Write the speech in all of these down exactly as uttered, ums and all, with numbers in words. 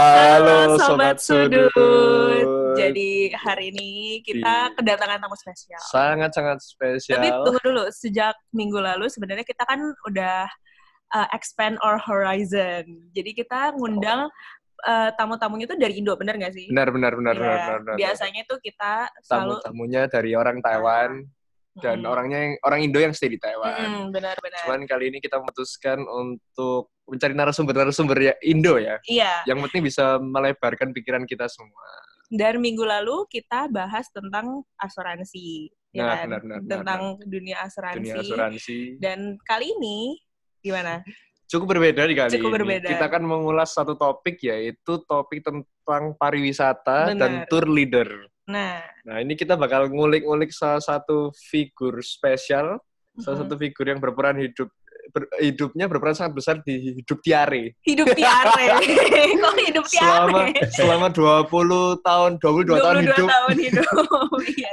Halo Sobat, Sobat Sudut. Sudut. Jadi hari ini kita kedatangan tamu spesial. Sangat-sangat spesial. Tapi tunggu dulu, sejak minggu lalu sebenarnya kita kan udah uh, expand our horizon. Jadi kita ngundang uh, tamu-tamunya itu dari Indo, benar nggak sih? Benar, benar, benar, ya, benar, benar, benar. Biasanya itu kita selalu... Tamu-tamunya dari orang Taiwan. Dan hmm. orangnya orang Indo yang stay di Taiwan. Hmm, benar-benar. Cuman kali ini kita memutuskan untuk mencari narasumber-narasumber ya Indo ya. Iya. Yang penting bisa melebarkan pikiran kita semua. Dan minggu lalu kita bahas tentang asuransi. Nah, ya kan? benar, benar, tentang benar, benar. dunia asuransi. Dunia asuransi. Dan kali ini gimana? Cukup berbeda di kali Cukup ini. Berbeda. Kita akan mengulas satu topik, yaitu topik tentang pariwisata benar. dan tour leader. Nah. nah, ini kita bakal ngulik-ngulik salah satu figur spesial, mm-hmm. salah satu figur yang berperan hidup ber, hidupnya berperan sangat besar di hidup Tiare. Hidup Tiare. Kok hidup Tiare? Selama, selama dua puluh tahun, dua puluh dua tahun hidup. Tahun hidup.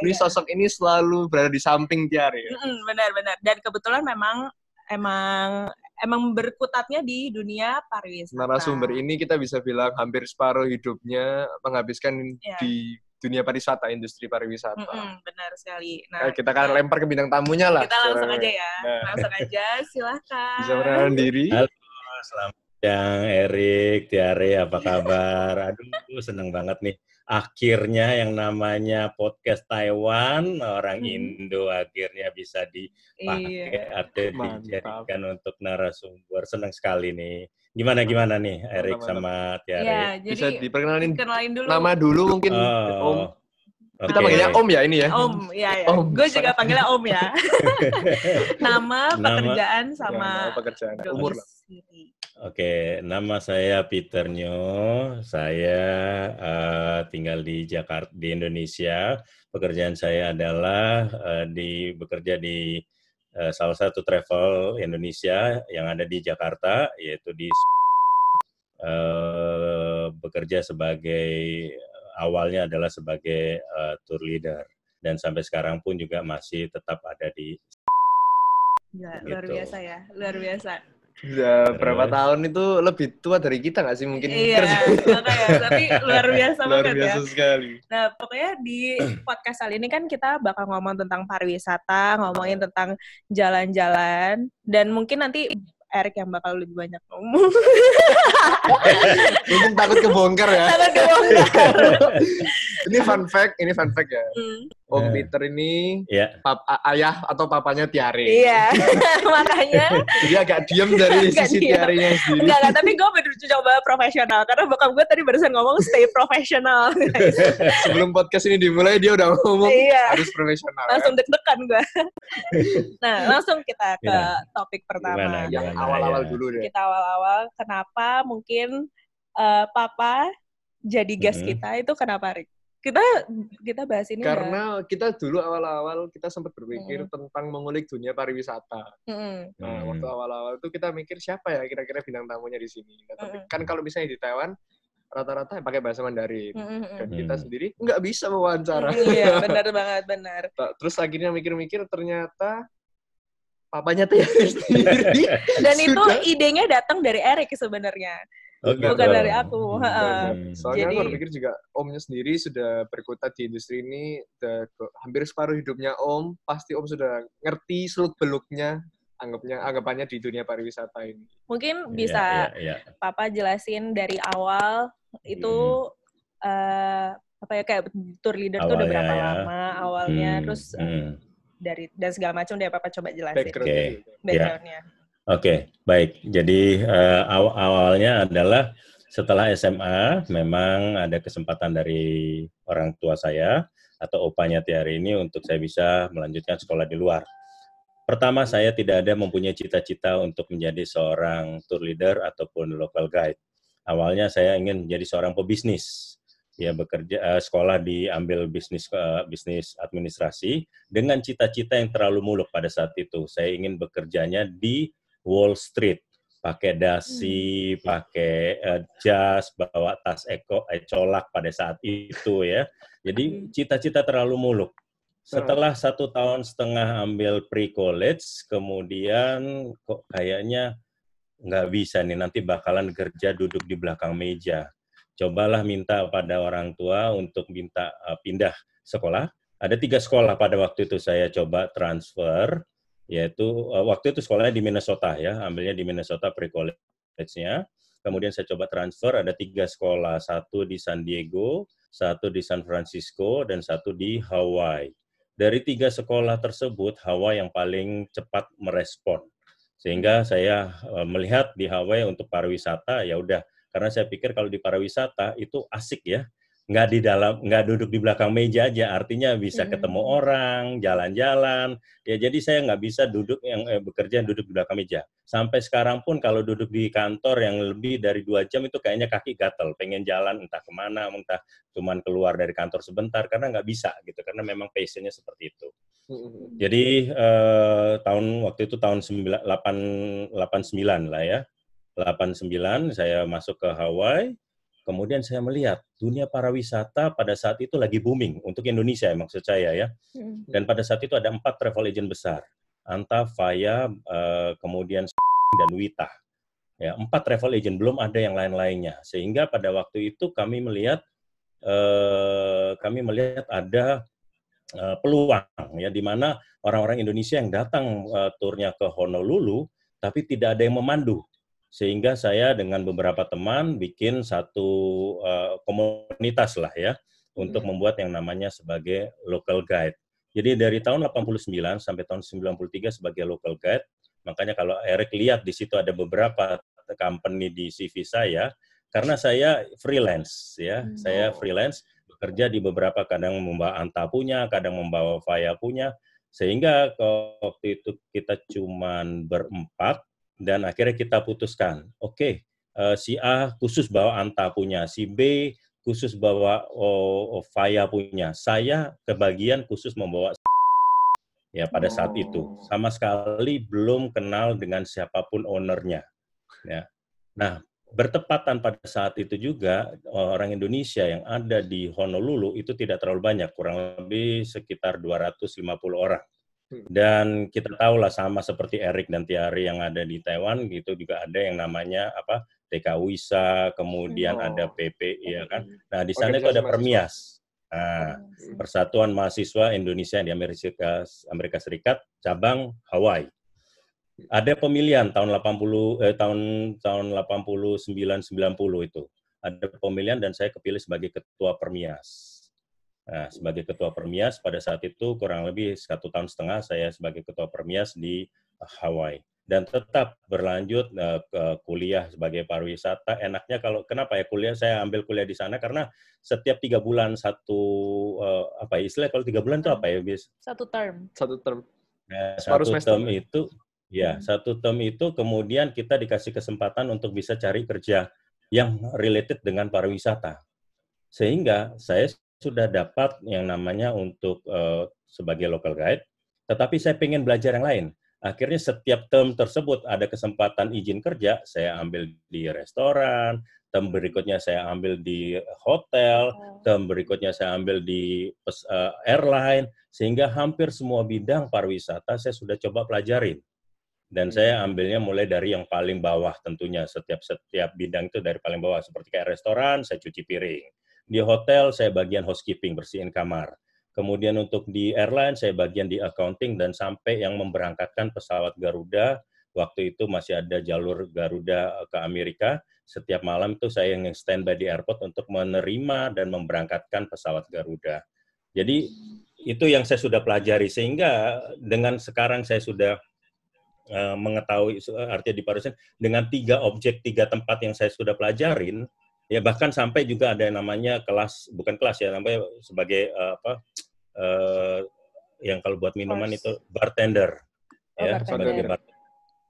Ini sosok ini selalu berada di samping Tiare. Mm-hmm, benar-benar. Dan kebetulan memang emang emang berkutatnya di dunia pariwisata. Narasumber ini kita bisa bilang hampir separuh hidupnya menghabiskan yeah. di dunia pariwisata, industri pariwisata. Mm-mm, benar sekali. Nah, nah, kita akan nah, lempar ke bintang tamunya lah. Kita langsung aja ya. Nah. Langsung aja, silahkan. Bisa perkenalan diri. Halo, selamat siang Erik, Tiare, apa kabar? Aduh, seneng banget nih. Akhirnya yang namanya podcast Taiwan, orang hmm. Indo akhirnya bisa dipakai iya. atau Mantap. dijadikan untuk narasumber. Seneng sekali nih. Gimana-gimana nih, Erik sama Tiare? Ya, bisa diperkenalin dulu. Nama dulu mungkin, oh, Om. Okay. Kita panggilnya Om ya ini ya? Om, ya ya. Gue juga panggilnya Om ya. Nama, pekerjaan, nama, sama... Ya, nama pekerjaan, umur lah. Oke, okay. Nama saya Peter Nyo. Saya uh, tinggal di Jakarta, di Indonesia. Pekerjaan saya adalah uh, di bekerja di... salah satu travel Indonesia yang ada di Jakarta, yaitu di uh, bekerja sebagai, awalnya adalah sebagai uh, tour leader. Dan sampai sekarang pun juga masih tetap ada di... Ya, gitu. Luar biasa ya, luar biasa. Ya, berapa tahun itu lebih tua dari kita nggak sih mungkin? Iya, makanya, tapi luar biasa banget ya. Luar biasa sekali. Nah, pokoknya di podcast kali ini kan kita bakal ngomong tentang pariwisata, ngomongin tentang jalan-jalan, dan mungkin nanti Erik yang bakal lebih banyak ngomong. Mungkin takut kebongkar ya. Takut kebongkar. Ini fun fact, ini fun fact ya. Mm. Om yeah. Peter ini yeah. pap- ayah atau papanya Tiare. Iya, makanya. Dia agak diam dari sisi Tiarenya sendiri. Enggak, tapi gue baru coba profesional. Karena bokap gue tadi barusan ngomong stay profesional. Sebelum podcast ini dimulai, dia udah ngomong yeah. harus profesional. Langsung ya. deg-degan gue. Nah, langsung kita ke yeah. topik pertama. Gimana, yang gimana, awal-awal ya. dulu deh. Kita awal-awal, kenapa mungkin uh, papa jadi gas mm-hmm. kita, itu kenapa, Rik? Kita kita bahas ini karena gak? kita dulu awal-awal kita sempat berpikir hmm. tentang mengulik dunia pariwisata. Hmm. Nah, waktu awal-awal itu kita mikir siapa ya kira-kira bintang tamunya di sini. Nah, tapi hmm. kan kalau misalnya di Taiwan rata-rata pakai bahasa Mandarin hmm. dan kita sendiri nggak bisa mewawancara. Hmm, iya, benar banget, benar. Terus akhirnya mikir-mikir ternyata papanya Tiare sendiri. Dan itu idenya datang dari Erik sebenarnya. Okay, bukan dari aku. Hmm. Soalnya jadi, aku berpikir juga omnya sendiri sudah berkutat di industri ini, udah hampir separuh hidupnya om, pasti om sudah ngerti seluk beluknya, anggapnya anggapannya di dunia pariwisata ini. Mungkin bisa yeah, yeah, yeah. Papa jelasin dari awal itu mm. uh, apa ya kayak tour leader awalnya, tuh udah berapa ya. lama awalnya, mm, terus mm. dari dan segala macam deh Papa coba jelasin. Background-nya. Okay. Background-nya. Yeah. Oke, okay, baik. Jadi uh, awalnya adalah setelah S M A memang ada kesempatan dari orang tua saya atau opanya Tiare ini untuk saya bisa melanjutkan sekolah di luar. Pertama, saya tidak ada mempunyai cita-cita untuk menjadi seorang tour leader ataupun local guide. Awalnya saya ingin menjadi seorang pebisnis. Ya bekerja uh, sekolah diambil bisnis uh, bisnis administrasi dengan cita-cita yang terlalu muluk pada saat itu. Saya ingin bekerjanya di Wall Street, pakai dasi, pakai uh, jas, bawa tas eko, eh, colak pada saat itu ya. Jadi cita-cita terlalu muluk. Setelah satu tahun setengah ambil pre-college, kemudian kok kayaknya nggak bisa nih, nanti bakalan kerja duduk di belakang meja. cobalah minta pada orang tua untuk minta uh, pindah sekolah. Ada tiga sekolah pada waktu itu saya coba transfer, yaitu uh, waktu itu sekolahnya di Minnesota ya, ambilnya di Minnesota pre-college-nya. Kemudian saya coba transfer, ada tiga sekolah, satu di San Diego, satu di San Francisco, dan satu di Hawaii. Dari tiga sekolah tersebut, Hawaii yang paling cepat merespon. Sehingga saya melihat di Hawaii untuk pariwisata, ya udah, karena saya pikir kalau di pariwisata itu asik ya, nggak di dalam, nggak duduk di belakang meja aja, artinya bisa ketemu orang, jalan-jalan. Ya jadi saya nggak bisa duduk yang eh, bekerja duduk di belakang meja. Sampai sekarang pun kalau duduk di kantor yang lebih dari dua jam itu kayaknya kaki gatel, pengen jalan entah kemana, entah cuman keluar dari kantor sebentar, karena nggak bisa gitu, karena memang passionnya seperti itu. Jadi eh, tahun waktu itu tahun delapan sembilan lah ya, delapan sembilan saya masuk ke Hawaii. Kemudian saya melihat dunia pariwisata pada saat itu lagi booming untuk Indonesia maksud saya ya. Dan pada saat itu ada empat travel agent besar, Anta, Faya, eh, kemudian dan Wita. Ya, empat travel agent, belum ada yang lain-lainnya. Sehingga pada waktu itu kami melihat eh, kami melihat ada eh, peluang ya, di mana orang-orang Indonesia yang datang eh, turnya ke Honolulu tapi tidak ada yang memandu. Sehingga saya dengan beberapa teman bikin satu uh, komunitas lah ya, untuk hmm. membuat yang namanya sebagai local guide. Jadi dari tahun delapan sembilan sampai tahun sembilan tiga sebagai local guide, makanya kalau Erik lihat di situ ada beberapa company di C V saya, karena saya freelance ya, hmm. saya freelance, bekerja di beberapa, kadang membawa Anta punya, kadang membawa Faya punya, sehingga waktu itu kita cuman berempat, dan akhirnya kita putuskan, oke, okay, uh, si A khusus bawa Anta punya, si B khusus bawa oh, oh, Faya punya, saya kebagian khusus membawa ya pada saat oh. itu. Sama sekali belum kenal dengan siapapun ownernya. Ya. Nah, bertepatan pada saat itu juga, orang Indonesia yang ada di Honolulu itu tidak terlalu banyak, kurang lebih sekitar dua ratus lima puluh orang. Dan kita tahulah sama seperti Erik dan Tiare yang ada di Taiwan, gitu juga ada yang namanya apa T K Wisa, kemudian oh. ada P P I ya kan. Nah di sana itu ada Permias, nah, Persatuan Mahasiswa Indonesia di Amerika, Amerika Serikat, cabang Hawaii. Ada pemilihan tahun delapan puluh eh, tahun tahun delapan puluh sembilan sembilan puluh itu ada pemilihan dan saya kepilih sebagai ketua Permias. Nah, sebagai ketua Permias pada saat itu kurang lebih satu tahun setengah saya sebagai ketua Permias di Hawaii dan tetap berlanjut uh, ke kuliah sebagai pariwisata. Enaknya kalau kenapa ya kuliah saya ambil kuliah di sana karena setiap tiga bulan satu uh, apa istilah kalau tiga bulan itu apa ya bis satu term satu term nah, satu term itu ya hmm. satu term itu kemudian kita dikasih kesempatan untuk bisa cari kerja yang related dengan pariwisata sehingga saya sudah dapat yang namanya untuk uh, sebagai local guide, tetapi saya pengen belajar yang lain. Akhirnya setiap term tersebut ada kesempatan izin kerja, saya ambil di restoran, term berikutnya saya ambil di hotel, term berikutnya saya ambil di uh, airline, sehingga hampir semua bidang pariwisata saya sudah coba pelajarin. Dan saya ambilnya mulai dari yang paling bawah tentunya, setiap-setiap bidang itu dari paling bawah, seperti kayak restoran, saya cuci piring. Di hotel, saya bagian housekeeping, bersihin kamar. Kemudian untuk di airline, saya bagian di accounting, dan sampai yang memberangkatkan pesawat Garuda, waktu itu masih ada jalur Garuda ke Amerika, setiap malam itu saya yang standby di airport untuk menerima dan memberangkatkan pesawat Garuda. Jadi, itu yang saya sudah pelajari, sehingga dengan sekarang saya sudah uh, mengetahui, artinya di pariwisata, dengan tiga objek, tiga tempat yang saya sudah pelajarin, ya bahkan sampai juga ada namanya kelas bukan kelas ya namanya sebagai uh, apa uh, yang kalau buat minuman itu bartender oh, ya bartender. Sebagai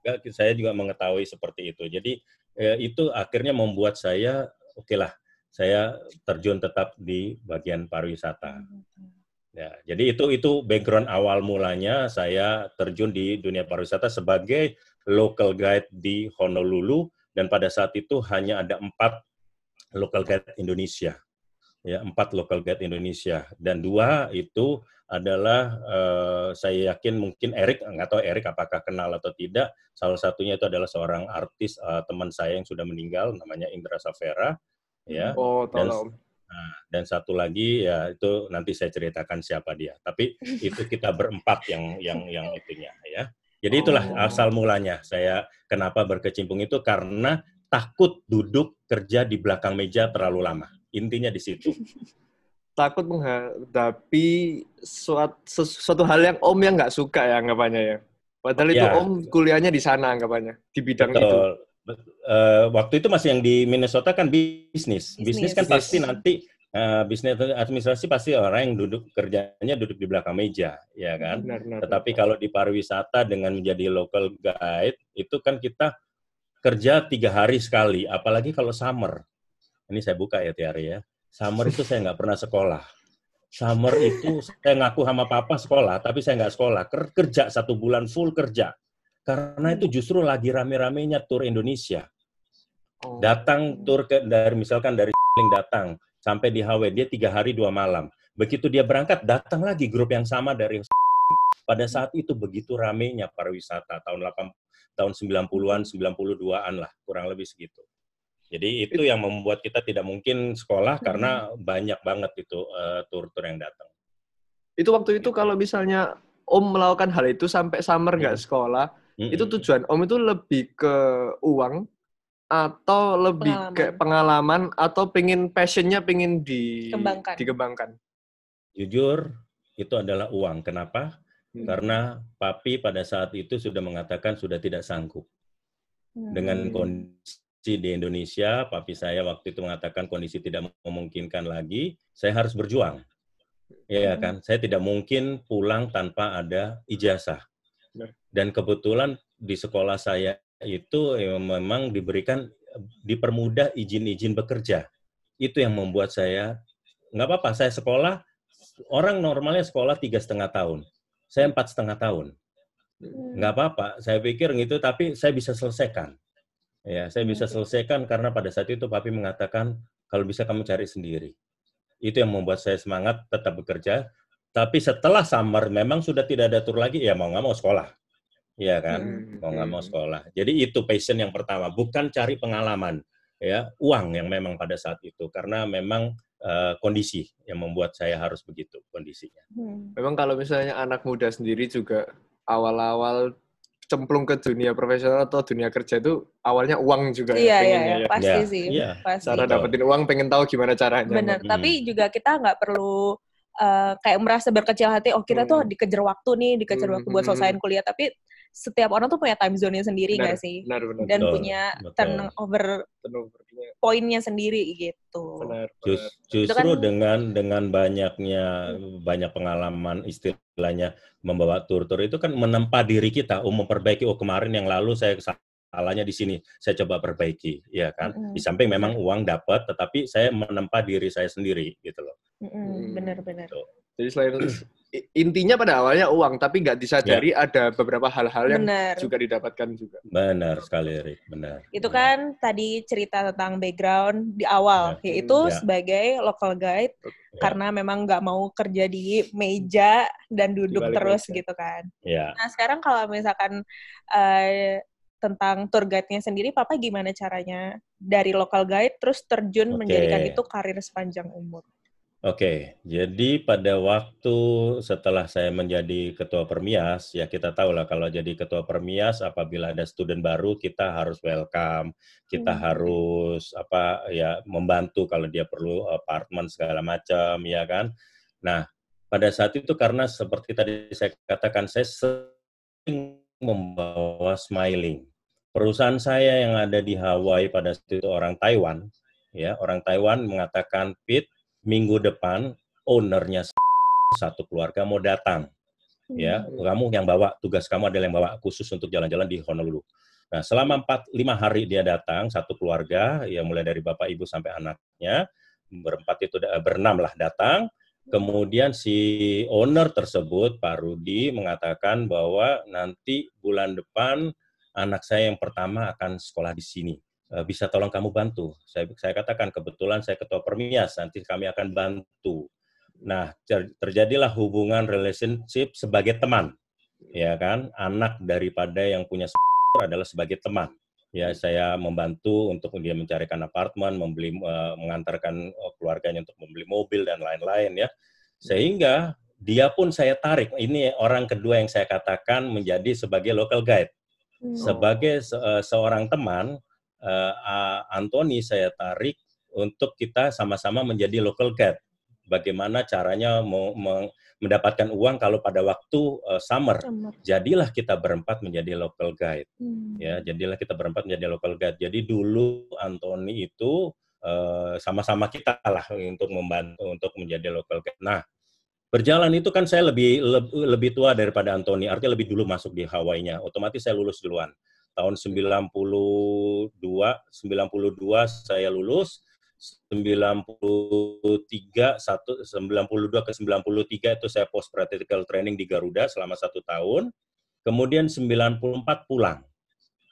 bartender saya juga mengetahui seperti itu jadi ya, itu akhirnya membuat saya oke lah saya terjun tetap di bagian pariwisata ya jadi itu itu background awal mulanya saya terjun di dunia pariwisata sebagai local guide di Honolulu dan pada saat itu hanya ada empat local guide Indonesia, ya empat local guide Indonesia dan dua itu adalah uh, saya yakin mungkin Erik nggak tahu Erik apakah kenal atau tidak. Salah satunya itu adalah seorang artis uh, teman saya yang sudah meninggal namanya Indra Savera ya. Oh, tolong. Dan, nah, dan satu lagi ya itu nanti saya ceritakan siapa dia. Tapi itu kita berempat yang yang yang itunya ya. Jadi itulah oh. asal mulanya saya kenapa berkecimpung itu karena takut duduk kerja di belakang meja terlalu lama. Intinya di situ. Takut menghadapi suatu, sesuatu hal yang om yang nggak suka ya anggapannya ya. Padahal ya. Itu om kuliahnya di sana anggapannya, di bidang Betul. Itu. Uh, waktu itu masih yang di Minnesota kan bisnis. Bisnis kan pasti nanti, uh, bisnis administrasi pasti orang yang duduk kerjanya duduk di belakang meja, ya kan? Benar, benar, Tetapi benar. Kalau di pariwisata dengan menjadi local guide, itu kan kita kerja tiga hari sekali, apalagi kalau summer. Ini saya buka ya Tiare ya. Summer itu saya nggak pernah sekolah. Summer itu saya ngaku sama papa sekolah, tapi saya nggak sekolah. Kerja satu bulan full kerja. Karena itu justru lagi rame-ramenya tur Indonesia. Datang tur ke, dari misalkan dari datang sampai di H W dia tiga hari dua malam. Begitu dia berangkat datang lagi grup yang sama dari pada saat itu begitu ramenya pariwisata tahun delapan tahun sembilan puluhan sembilan puluh dua-an lah kurang lebih segitu. Jadi itu yang membuat kita tidak mungkin sekolah karena banyak banget itu uh, tur-tur yang datang. Itu waktu itu kalau misalnya om melakukan hal itu sampai summer nggak sekolah. Mm-hmm. Itu tujuan om itu lebih ke uang atau lebih pengalaman. Ke pengalaman atau pengen passionnya pengen di, Kembangkan. dikembangkan? Jujur, itu adalah uang. Kenapa? Mm. Karena papi pada saat itu sudah mengatakan sudah tidak sanggup. Mm. Dengan kondisi di Indonesia, papi saya waktu itu mengatakan kondisi tidak memungkinkan lagi, saya harus berjuang. Iya mm. kan? Saya tidak mungkin pulang tanpa ada ijazah. Dan kebetulan di sekolah saya itu ya, memang diberikan, dipermudah izin-izin bekerja. Itu yang membuat saya, nggak apa-apa, saya sekolah, orang normalnya sekolah tiga setengah tahun. Saya empat setengah tahun. Nggak apa-apa, saya pikir gitu, tapi saya bisa selesaikan. Ya, saya bisa selesaikan karena pada saat itu papi mengatakan, kalau bisa kamu cari sendiri. Itu yang membuat saya semangat, tetap bekerja. Tapi setelah summer memang sudah tidak ada tur lagi, ya mau nggak mau sekolah. Iya kan? Hmm. Mau nggak mau sekolah. Jadi itu passion yang pertama, bukan cari pengalaman. Ya, uang yang memang pada saat itu. Karena memang uh, kondisi yang membuat saya harus begitu kondisinya. Hmm. Memang kalau misalnya anak muda sendiri juga awal-awal cemplung ke dunia profesional atau dunia kerja itu awalnya uang juga. Iya, ya, iya, ya. Pasti ya. Sih. Ya. Pasti. Cara dapetin uang pengen tahu gimana caranya. Benar, hmm. tapi juga kita nggak perlu... Uh, kayak merasa berkecil hati, oh kita tuh dikejar waktu nih, dikejar waktu buat selesaiin kuliah. Tapi setiap orang tuh punya time zone-nya sendiri nggak sih? Benar, benar, Dan betul, punya turnover poinnya sendiri gitu. Benar, benar. Just, justru kan, dengan dengan banyaknya banyak pengalaman istilahnya membawa tur-tur itu kan menempa diri kita, oh memperbaiki, oh kemarin yang lalu saya salahnya di sini, saya coba perbaiki, ya kan? Mm. Di samping memang uang dapat, tetapi saya menempa diri saya sendiri gitu loh. Mm-hmm, benar-benar. So. Jadi selain intinya pada awalnya uang, tapi nggak disadari yeah. ada beberapa hal-hal yang bener. Juga didapatkan juga. Benar sekali, Erik. Benar. Itu benar. Kan tadi cerita tentang background di awal, yeah. yaitu yeah. sebagai local guide, yeah. karena memang nggak mau kerja di meja dan duduk terus meja. Gitu kan. Yeah. Nah sekarang kalau misalkan uh, tentang tour guide-nya sendiri, Papa gimana caranya dari local guide terus terjun okay. menjadikan itu karir sepanjang umur? Oke, okay. Jadi pada waktu setelah saya menjadi ketua Permias, ya kita tahu lah kalau jadi ketua Permias, apabila ada student baru kita harus welcome, kita hmm. harus apa ya membantu kalau dia perlu apartemen segala macam, ya kan. Nah pada saat itu karena seperti tadi saya katakan saya sering membawa smiling. Perusahaan saya yang ada di Hawaii pada saat itu orang Taiwan, ya orang Taiwan mengatakan Pit. Minggu depan ownernya satu keluarga mau datang, ya kamu yang bawa, tugas kamu adalah yang bawa khusus untuk jalan-jalan di Honolulu. Nah selama empat lima hari dia datang satu keluarga, ya mulai dari bapak ibu sampai anaknya berempat itu berenam lah datang. Kemudian si owner tersebut Pak Rudy mengatakan bahwa nanti bulan depan anak saya yang pertama akan sekolah di sini. Bisa tolong kamu bantu. Saya, saya katakan kebetulan saya ketua Permias, nanti kami akan bantu. Nah, terjadilah hubungan relationship sebagai teman, ya kan? Anak daripada yang punya adalah sebagai teman. Ya, saya membantu untuk dia mencarikan apartemen, membeli, uh, mengantarkan keluarganya untuk membeli mobil dan lain-lain ya. Sehingga dia pun saya tarik. Ini orang kedua yang saya katakan menjadi sebagai local guide. Oh. Sebagai se seorang teman, uh, Antoni saya tarik untuk kita sama-sama menjadi local guide. Bagaimana caranya mendapatkan uang kalau pada waktu uh, summer. summer. Jadilah kita berempat menjadi local guide. Hmm. Ya, jadilah kita berempat menjadi local guide. Jadi dulu Antoni itu sama-sama uh, kita lah untuk membantu untuk menjadi local guide. Nah, berjalan itu kan saya lebih lebih, lebih tua daripada Antoni, artinya lebih dulu masuk di Hawaii-nya. Otomatis saya lulus duluan. Tahun sembilan puluh dua, sembilan puluh dua saya lulus. sembilan puluh tiga, satu, sembilan puluh dua ke sembilan puluh tiga itu saya post practical training di Garuda selama satu tahun. Kemudian sembilan puluh empat pulang.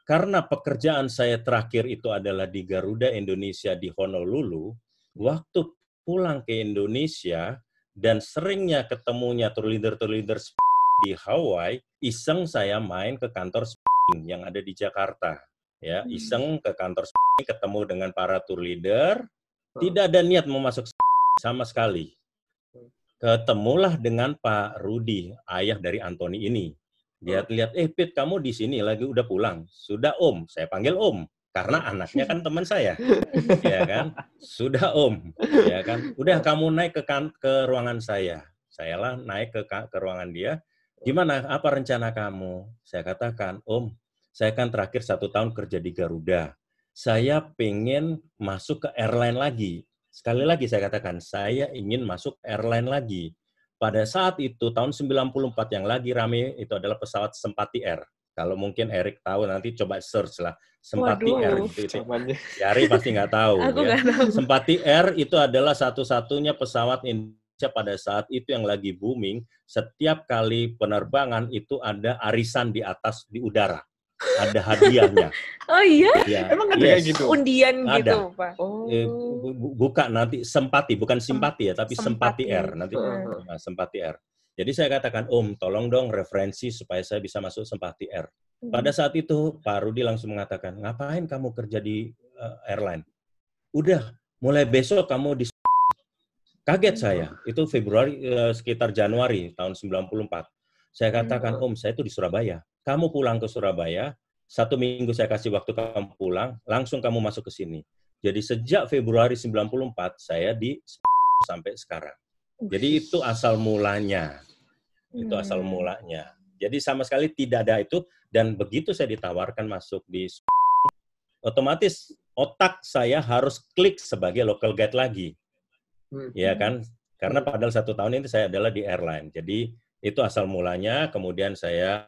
Karena pekerjaan saya terakhir itu adalah di Garuda Indonesia di Honolulu, waktu pulang ke Indonesia dan seringnya ketemunya tour leader-tour leader di Hawaii, iseng saya main ke kantor yang ada di Jakarta. Ya, iseng ke kantor ketemu dengan para tour leader. Tidak ada niat mau masuk sama sekali. Ketemulah dengan Pak Rudy, ayah dari Antoni ini. Dia lihat, eh Pit, kamu di sini lagi udah pulang. Sudah Om, saya panggil Om. Karena anaknya kan teman saya. Ya kan? Sudah Om. Ya kan? Udah kamu naik ke, ke ruangan saya. Sayalah naik ke, ke ruangan dia. Gimana, apa rencana kamu? Saya katakan, Om, saya kan terakhir satu tahun kerja di Garuda. Saya pengen masuk ke airline lagi. Sekali lagi saya katakan, saya ingin masuk airline lagi. Pada saat itu, tahun sembilan puluh empat yang lagi rame, itu adalah pesawat Sempati Air. Kalau mungkin Erik tahu, nanti coba search lah. Sempati Waduh, Air itu. itu. Tiare pasti nggak tahu, ya. tahu. Sempati Air itu adalah satu-satunya pesawat Indonesia pada saat itu yang lagi booming. Setiap kali penerbangan itu ada arisan di atas, di udara. Ada hadiahnya. Oh iya? Ya. Emang ada yes. gitu? Undian ada. gitu, Pak? Oh. Buka nanti, Sempati, bukan simpati ya, tapi Sempati, Sempati Air. Nanti, uh. nah, Sempati Air. Jadi saya katakan, Om, tolong dong referensi supaya saya bisa masuk Sempati Air. Hmm. Pada saat itu, Pak Rudy langsung mengatakan, ngapain kamu kerja di uh, airline? Udah, mulai besok kamu di... Kaget saya. Itu Februari, uh, sekitar Januari tahun sembilan puluh empat. Saya katakan, Om, saya itu di Surabaya. Kamu pulang ke Surabaya, satu minggu saya kasih waktu kamu pulang, langsung kamu masuk ke sini. Jadi sejak Februari sembilan puluh empat, saya di sampai sekarang. Jadi itu asal mulanya. Itu asal mulanya. Jadi sama sekali tidak ada itu, dan begitu saya ditawarkan masuk di otomatis otak saya harus klik sebagai local guide lagi. Ya kan? Karena padahal satu tahun ini saya adalah di airline. Jadi itu asal mulanya, kemudian saya...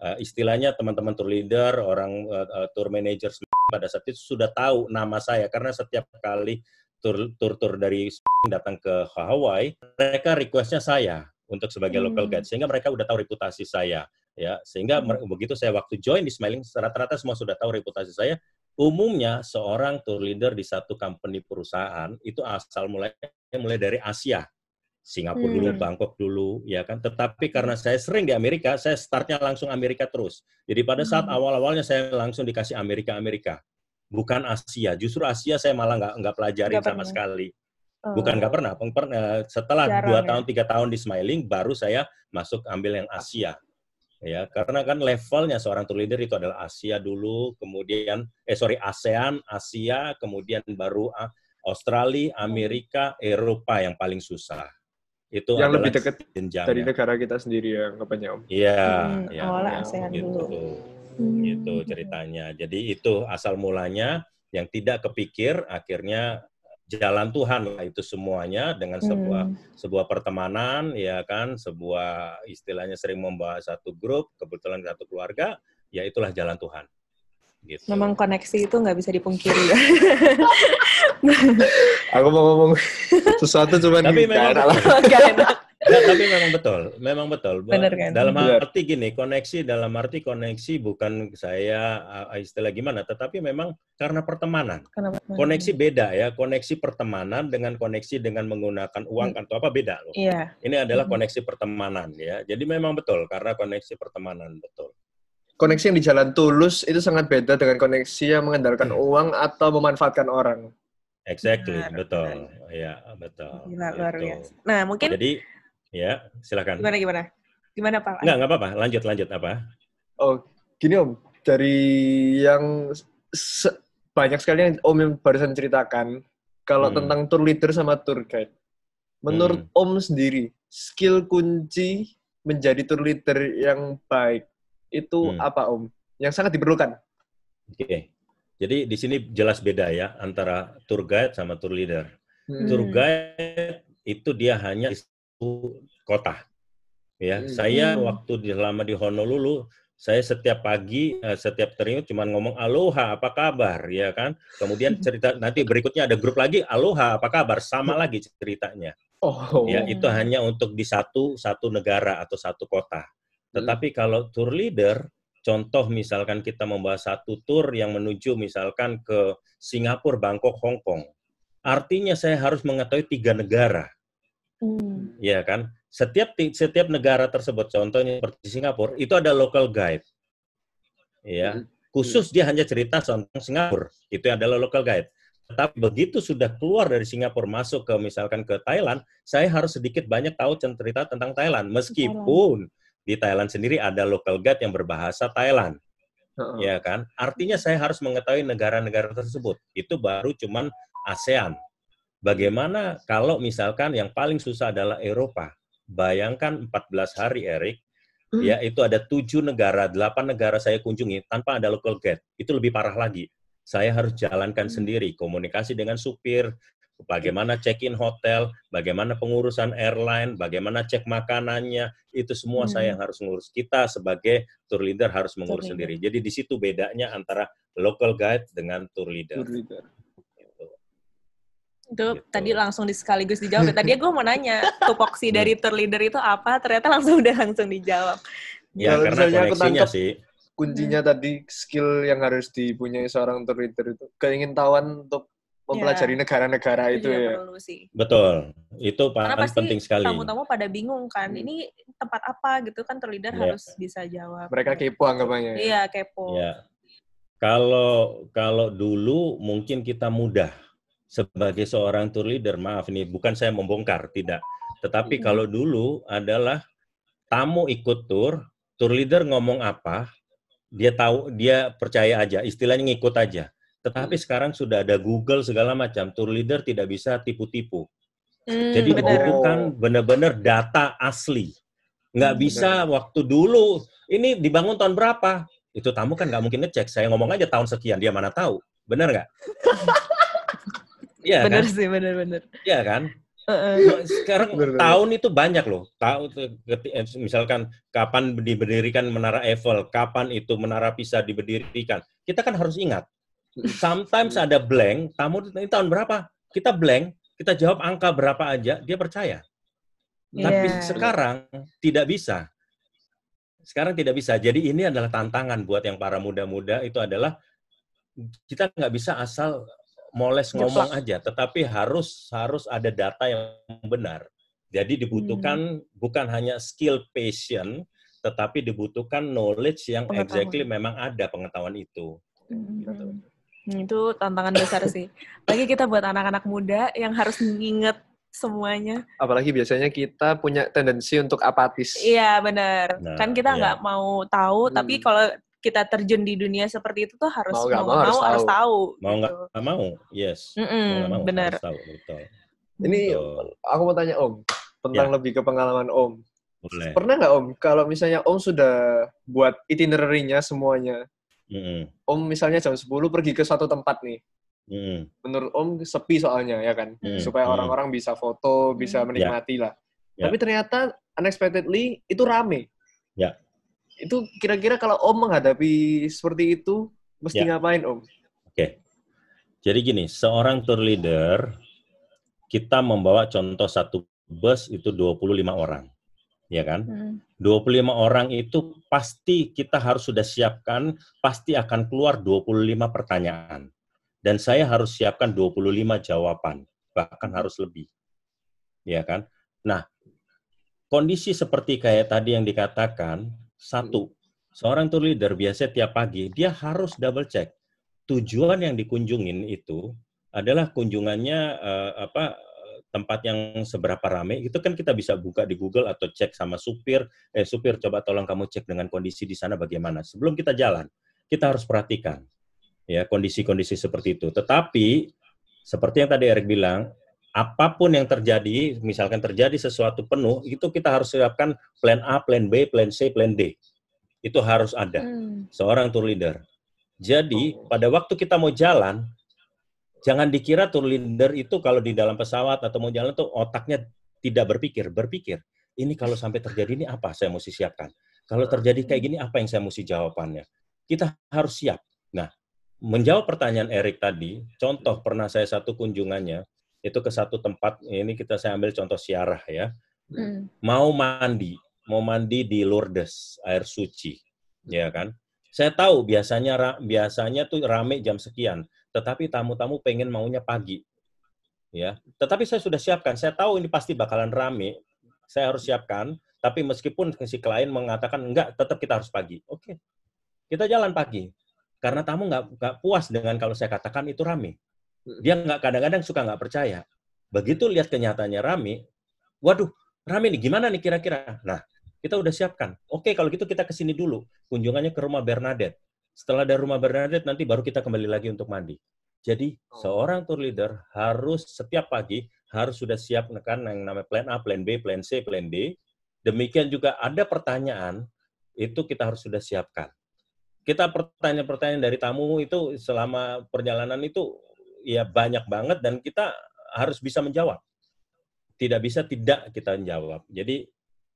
Uh, istilahnya teman-teman tour leader, orang uh, uh, tour manager pada saat itu sudah tahu nama saya karena setiap kali tour-tour dari datang ke Hawaii, mereka requestnya saya untuk sebagai hmm. local guide sehingga mereka udah tahu reputasi saya ya, sehingga hmm. begitu saya waktu join di Smiling rata-rata semua sudah tahu reputasi saya. Umumnya seorang tour leader di satu company perusahaan itu asal mulai mulai dari Asia. Singapura dulu, hmm. Bangkok dulu, ya kan. Tetapi karena saya sering di Amerika, saya startnya langsung Amerika terus. Jadi pada saat hmm. awal-awalnya saya langsung dikasih Amerika-Amerika, bukan Asia. Justru Asia saya malah nggak nggak pelajari gak sama pernah. sekali. Oh. Bukan nggak pernah. pernah. Setelah dua tahun tiga tahun di Smiling, baru saya masuk ambil yang Asia. Ya, karena kan levelnya seorang tour leader itu adalah Asia dulu, kemudian eh sorry ASEAN, Asia, kemudian baru Australia, Amerika, Eropa yang paling susah. Itu yang lebih dekat dari negara kita sendiri ya, anggapannya Om. Iya, hmm, ya, awalnya ya, ASEAN gitu, dulu. Hmm. Gitu ceritanya. Jadi itu asal mulanya yang tidak kepikir, akhirnya jalan Tuhan lah itu semuanya dengan sebuah hmm. sebuah pertemanan, ya kan, sebuah istilahnya sering membawa satu grup, kebetulan satu keluarga, ya itulah jalan Tuhan. Gitu. Memang koneksi itu nggak bisa dipungkiri ya. Aku mau ngomong sesuatu cuman tapi memang enak. Enak. Nah, tapi memang betul, memang betul. Bener, kan? Dalam arti gini, koneksi dalam arti koneksi bukan saya istilah gimana, tetapi memang karena pertemanan. Karena pertemanan. Koneksi beda ya, koneksi pertemanan dengan koneksi dengan menggunakan uang atau apa beda loh. Iya. Ini adalah koneksi pertemanan ya. Jadi memang betul karena koneksi pertemanan betul. koneksi yang di jalan tulus itu sangat beda dengan koneksi yang mengandalkan hmm. uang atau memanfaatkan orang. Exactly, benar, betul. Benar. Ya, betul. Gila, luar biasa. Nah, mungkin jadi ya, silakan. Gimana gimana? Gimana, Pak? Enggak, enggak apa-apa. Lanjut, lanjut apa? Oh, gini, Om. Dari yang se banyak sekali yang Om yang barusan ceritakan kalau hmm. tentang tour leader sama tour guide. Menurut hmm. Om sendiri, skill kunci menjadi tour leader yang baik itu hmm. apa, Om? Yang sangat diperlukan. Oke. Okay. Jadi di sini jelas beda ya antara tour guide sama tour leader. Hmm. Tour guide itu dia hanya satu kota. Ya, hmm. saya waktu di, lama di Honolulu, saya setiap pagi, setiap terima cuma ngomong aloha, apa kabar, ya kan? Kemudian cerita nanti berikutnya ada grup lagi, aloha, apa kabar, sama lagi ceritanya. Oh. Ya, itu hanya untuk di satu satu negara atau satu kota. Tetapi hmm. kalau tour leader, contoh misalkan kita membahas satu tour yang menuju misalkan ke Singapura, Bangkok, Hong Kong. Artinya saya harus mengetahui tiga negara. Hmm. Ya kan? Setiap setiap negara tersebut, contohnya seperti Singapura, itu ada local guide. Ya, khusus dia hanya cerita tentang Singapura. Itu adalah local guide. Tapi begitu sudah keluar dari Singapura masuk ke misalkan ke Thailand, saya harus sedikit banyak tahu cerita tentang Thailand meskipun di Thailand sendiri ada local guide yang berbahasa Thailand. Uh-uh. Ya kan? Artinya saya harus mengetahui negara-negara tersebut. Itu baru cuman ASEAN. Bagaimana kalau misalkan yang paling susah adalah Eropa? Bayangkan empat belas hari, Erik. Uh-huh. Ya, itu ada tujuh negara, delapan negara saya kunjungi tanpa ada local guide. Itu lebih parah lagi. Saya harus jalankan uh-huh. sendiri, komunikasi dengan supir, bagaimana check-in hotel, bagaimana pengurusan airline, bagaimana cek makanannya, itu semua hmm. saya yang harus ngurus. Kita sebagai tour leader harus mengurus tour sendiri. Leader. Jadi di situ bedanya antara local guide dengan tour leader. Tour leader. Gitu. Itu gitu. Tadi langsung di sekaligus dijawab. Tadi gue mau nanya, tupoksi dari tour leader itu apa? Ternyata langsung udah langsung dijawab. Ya, ya karena koneksinya sih. Kuncinya hmm. tadi skill yang harus dipunyai seorang tour leader itu keingintahuan untuk mempelajari ya. Negara-negara itu, itu ya. Perlu sih. Betul. Itu pasti penting sekali. Karena pasti tamu-tamu pada bingung kan, hmm. ini tempat apa gitu kan, tour leader ya. Harus bisa jawab. Mereka kepo anggapannya. Iya, kepo. Ya. Kalau kalau dulu mungkin kita mudah sebagai seorang tour leader, maaf nih, bukan saya membongkar, tidak. Tetapi hmm. kalau dulu adalah tamu ikut tour, tour leader ngomong apa, dia tahu, dia percaya aja, istilahnya ngikut aja. Tetapi hmm. sekarang sudah ada Google segala macam, tour leader tidak bisa tipu-tipu. Hmm, Jadi butuhkan benar-benar data asli. Nggak hmm, bisa bener. Waktu dulu, ini dibangun tahun berapa? Itu tamu kan nggak mungkin ngecek, saya ngomong aja tahun sekian, dia mana tahu. Benar nggak? Iya kan? Benar sih, benar-benar. Iya kan? Uh-uh. Sekarang bener, tahun bener. Itu banyak loh. Tahu, misalkan kapan diberdirikan Menara Eiffel, kapan itu Menara Pisa diberdirikan. Kita kan harus ingat. Sometimes ada blank, tamu ini tahun berapa? Kita blank, kita jawab angka berapa aja, dia percaya. Yeah. Tapi sekarang tidak bisa. Sekarang tidak bisa. Jadi ini adalah tantangan buat yang para muda-muda, itu adalah kita nggak bisa asal moles ngomong aja, tetapi harus harus ada data yang benar. Jadi dibutuhkan hmm. bukan hanya skill passion, tetapi dibutuhkan knowledge yang exactly memang ada pengetahuan itu. Hmm. Gitu. Itu tantangan besar sih. Lagi kita buat anak-anak muda yang harus nginget semuanya. Apalagi biasanya kita punya tendensi untuk apatis. Iya, benar. Nah, kan kita nggak ya. Mau tahu, hmm. tapi kalau kita terjun di dunia seperti itu tuh harus mau nggak mau, mau, mau harus tahu. Mau nggak gitu. Mau, yes. Mau, benar. Harus tahu, betul. Ini betul. Aku mau tanya Om, tentang ya. Lebih ke pengalaman Om. Boleh. Pernah nggak Om, kalau misalnya Om sudah buat itinerary-nya semuanya, Mm. Om misalnya jam sepuluh pergi ke suatu tempat nih, mm. menurut Om sepi soalnya ya kan, mm. supaya mm. orang-orang bisa foto, bisa menikmati yeah. lah. Yeah. Tapi ternyata unexpectedly itu rame. Yeah. Itu kira-kira kalau Om menghadapi seperti itu, mesti yeah. ngapain Om? Oke, okay. Jadi gini, seorang tour leader kita membawa contoh satu bus itu dua puluh lima orang. Ya kan? Hmm. dua puluh lima orang itu pasti kita harus sudah siapkan, pasti akan keluar dua puluh lima pertanyaan. Dan saya harus siapkan dua puluh lima jawaban, bahkan harus lebih. Ya kan? Nah, kondisi seperti kayak tadi yang dikatakan, satu, Seorang tour leader biasanya tiap pagi, dia harus double check. Tujuan yang dikunjungin itu adalah kunjungannya eh, apa tempat yang seberapa ramai, itu kan kita bisa buka di Google atau cek sama supir, eh supir coba tolong kamu cek dengan kondisi di sana bagaimana. Sebelum kita jalan, kita harus perhatikan ya kondisi-kondisi seperti itu. Tetapi, seperti yang tadi Erik bilang, apapun yang terjadi, misalkan terjadi sesuatu penuh, itu kita harus siapkan plan A, plan B, plan C, plan D. Itu harus ada hmm. seorang tour leader. Jadi oh. pada waktu kita mau jalan, jangan dikira tour leader itu kalau di dalam pesawat atau mau jalan tuh otaknya tidak berpikir, berpikir. Ini kalau sampai terjadi ini apa saya mesti siapkan. Kalau terjadi kayak gini apa yang saya mesti jawabannya. Kita harus siap. Nah, menjawab pertanyaan Erik tadi, contoh pernah saya satu kunjungannya itu ke satu tempat. Ini kita saya ambil contoh Tiare ya. Hmm. Mau mandi. mau mandi di Lourdes, air suci, ya kan? Saya tahu biasanya biasanya tuh rame jam sekian, tetapi tamu-tamu pengen maunya pagi, ya. Tetapi saya sudah siapkan, saya tahu ini pasti bakalan rame, saya harus siapkan. Tapi meskipun si klien mengatakan enggak, tetap kita harus pagi. Oke, kita jalan pagi, karena tamu nggak nggak puas dengan kalau saya katakan itu rame. Dia nggak kadang-kadang suka nggak percaya. Begitu lihat kenyataannya rame, waduh, rame nih gimana nih kira-kira? Nah. Kita udah siapkan. Oke, kalau gitu kita ke sini dulu. Kunjungannya ke rumah Bernadette. Setelah dari rumah Bernadette, nanti baru kita kembali lagi untuk mandi. Jadi, seorang tour leader harus setiap pagi, harus sudah siap menekan yang namanya plan A, plan B, plan C, plan D. Demikian juga ada pertanyaan, itu kita harus sudah siapkan. Kita pertanyaan-pertanyaan dari tamu itu selama perjalanan itu ya banyak banget dan kita harus bisa menjawab. Tidak bisa tidak kita menjawab. Jadi,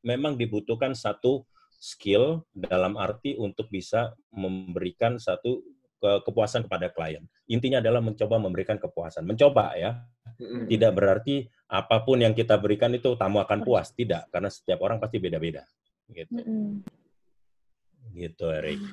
memang dibutuhkan satu skill dalam arti untuk bisa memberikan satu kepuasan kepada klien. Intinya adalah mencoba memberikan kepuasan. Mencoba ya. Tidak berarti apapun yang kita berikan itu tamu akan puas. Tidak. Karena setiap orang pasti beda-beda. Gitu. Gitu, Erik.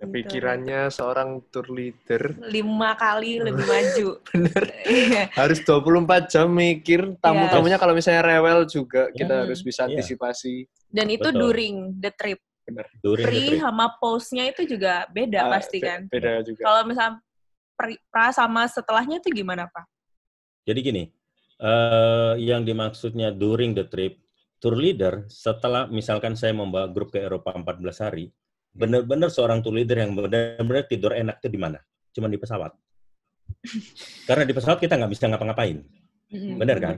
Pikirannya seorang tour leader lima kali lebih maju. Bener. Yeah. Harus dua puluh empat jam mikir tamu-tamunya yeah. kalau misalnya rewel juga yeah. kita harus bisa yeah. antisipasi. Dan itu Betul. during the trip. Bener. During pre the trip. Sama post-nya itu juga beda ah, pasti kan. Beda juga. Kalau misalnya pra sama setelahnya itu gimana, Pak? Jadi gini, uh, yang dimaksudnya during the trip, tour leader setelah misalkan saya membawa grup ke Eropa empat belas hari, benar-benar seorang tour leader yang benar-benar tidur enak itu di mana? Cuma di pesawat. Karena di pesawat kita nggak bisa ngapa-ngapain. Benar kan?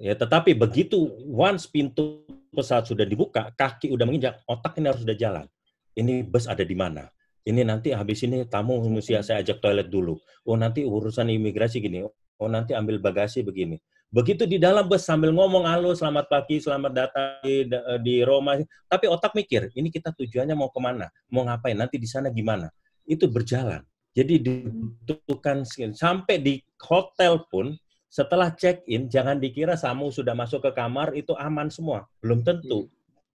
Ya, tetapi begitu once pintu pesawat sudah dibuka, kaki udah menginjak, otak ini harus sudah jalan. Ini bus ada di mana? Ini nanti habis ini tamu mesti saya ajak toilet dulu. Oh, nanti urusan imigrasi gini. Oh, nanti ambil bagasi begini. Begitu di dalam bus sambil ngomong halo, selamat pagi, selamat datang di, di Roma. Tapi otak mikir, ini kita tujuannya mau kemana? Mau ngapain? Nanti di sana gimana? Itu berjalan. Jadi dibutuhkan skill. Sampai di hotel pun, setelah check-in, jangan dikira tamu sudah masuk ke kamar, itu aman semua. Belum tentu.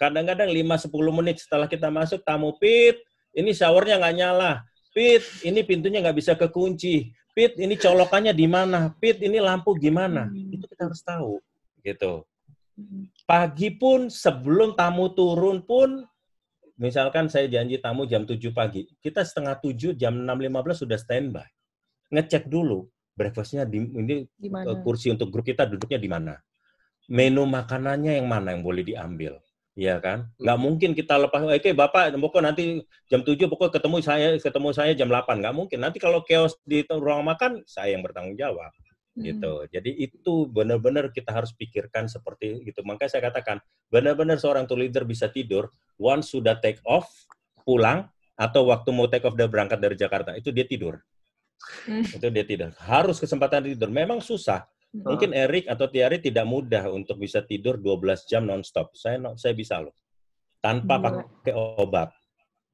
Kadang-kadang lima sampai sepuluh menit setelah kita masuk, tamu Pit, ini showernya nggak nyala. Pit, ini pintunya nggak bisa kekunci. Pit, ini colokannya di mana? Pit, ini lampu gimana? Hmm. Itu kita harus tahu, gitu. Pagi pun sebelum tamu turun pun, misalkan saya janji tamu jam tujuh pagi, kita setengah tujuh, jam enam lima belas sudah standby. Ngecek dulu, breakfastnya di ini dimana? Kursi untuk grup kita duduknya di mana? Menu makanannya yang mana yang boleh diambil? Iya kan? Nggak mungkin kita lepas, oke Bapak, pokok nanti jam tujuh, pokok ketemu saya ketemu saya jam delapan. Nggak mungkin. Nanti kalau chaos di ruang makan, saya yang bertanggung jawab. Hmm. Gitu. Jadi itu benar-benar kita harus pikirkan seperti itu. Makanya saya katakan, benar-benar seorang tour leader bisa tidur, once sudah take off, pulang, atau waktu mau take off dan berangkat dari Jakarta, itu dia tidur. Hmm. Itu dia tidur. Harus kesempatan tidur. Memang susah. Mungkin Erik atau Tiare tidak mudah untuk bisa tidur dua belas jam non-stop. Saya saya bisa loh. Tanpa pakai obat.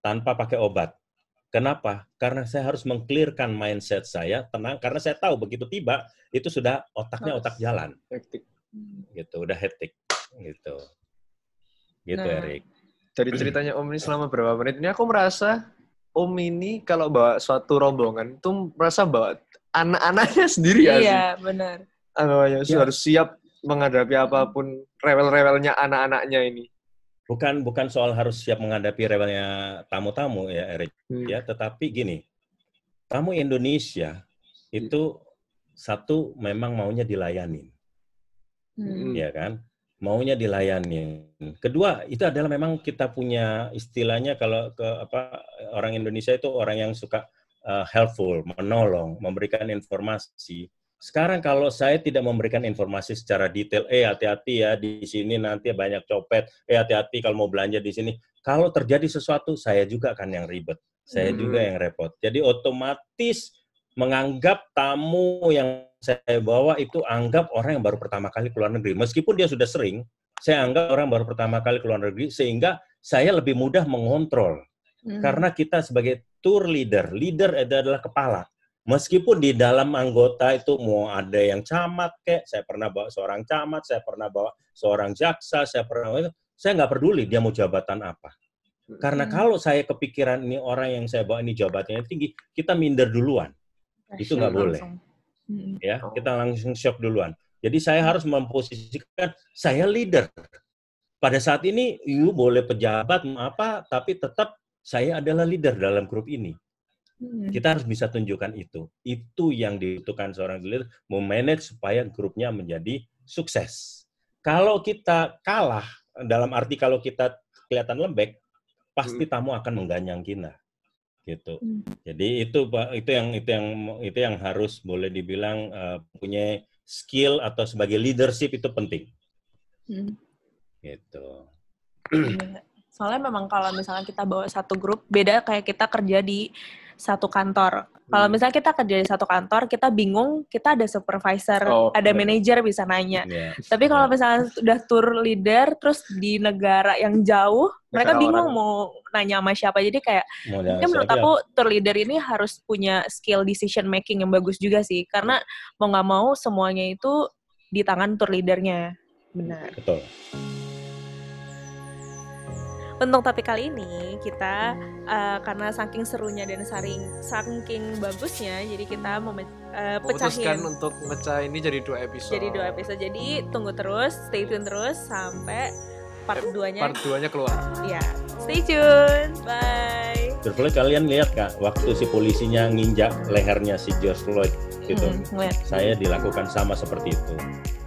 Tanpa pakai obat. Kenapa? Karena saya harus meng-clearkan mindset saya, tenang. Karena saya tahu begitu tiba, itu sudah otaknya otak jalan. Hektik. Gitu, udah hektik. Gitu. Gitu, nah, Erik. Dari ceritanya Om ini selama berapa menit, ini aku merasa Om ini kalau bawa suatu rombongan, itu merasa bawa anak-anaknya sendiri ya. Iya, benar. Anak-anaknya ya. Harus siap menghadapi apapun rewel-rewelnya anak-anaknya ini. Bukan bukan soal harus siap menghadapi rebelnya tamu-tamu ya, Erik. Hmm. Ya, tetapi gini, tamu Indonesia itu hmm. satu memang maunya dilayanin, hmm. ya kan? Maunya dilayanin. Kedua, itu adalah memang kita punya istilahnya kalau ke apa orang Indonesia itu orang yang suka uh, helpful, menolong, memberikan informasi. Sekarang kalau saya tidak memberikan informasi secara detail, eh hati-hati ya di sini nanti banyak copet, eh hati-hati kalau mau belanja di sini. Kalau terjadi sesuatu, saya juga kan yang ribet, saya hmm. juga yang repot. Jadi otomatis menganggap tamu yang saya bawa itu anggap orang yang baru pertama kali keluar negeri. Meskipun dia sudah sering, saya anggap orang baru pertama kali keluar negeri, sehingga saya lebih mudah mengontrol. Hmm. Karena kita sebagai tour leader, leader adalah kepala. Meskipun di dalam anggota itu mau ada yang camat kayak, saya pernah bawa seorang camat, saya pernah bawa seorang jaksa, saya pernah, saya nggak peduli dia mau jabatan apa. Karena hmm. kalau saya kepikiran ini orang yang saya bawa ini jabatannya tinggi, kita minder duluan. Eh, itu nggak boleh. Hmm. Ya, kita langsung shock duluan. Jadi saya harus memposisikan, saya leader. Pada saat ini, you boleh pejabat, apa, tapi tetap saya adalah leader dalam grup ini. Kita harus bisa tunjukkan itu. Itu yang dibutuhkan seorang leader, memanage supaya grupnya menjadi sukses. Kalau kita kalah, dalam arti kalau kita kelihatan lembek, pasti tamu akan mengganyang kita. Gitu. Jadi itu itu yang itu yang itu yang harus boleh dibilang uh, punya skill atau sebagai leadership itu penting. Hmm. Gitu. Soalnya memang kalau misalnya kita bawa satu grup, beda kayak kita kerja di satu kantor. Kalau misalnya kita kerja di satu kantor, kita bingung, kita ada supervisor, oh, ada manajer bisa nanya. Yeah. Tapi kalau misalnya udah tour leader, terus di negara yang jauh, negara mereka bingung orang mau nanya sama siapa. Jadi kayak, ya menurut siapa aku tour leader ini harus punya skill decision making yang bagus juga sih. Karena mau nggak mau semuanya itu di tangan tour leadernya. Benar. Betul. Untuk topik kali ini kita uh, karena saking serunya dan saring, saking bagusnya, jadi kita mau uh, pecahin. Putuskan untuk pecah ini jadi dua episode. Jadi dua episode. Jadi tunggu terus, stay tune terus sampai part duanya. Part duanya keluar. Iya, stay tune. Bye. Terus boleh kalian lihat kak, waktu si polisinya nginjak lehernya si George Floyd gitu, hmm, saya dilakukan sama seperti itu.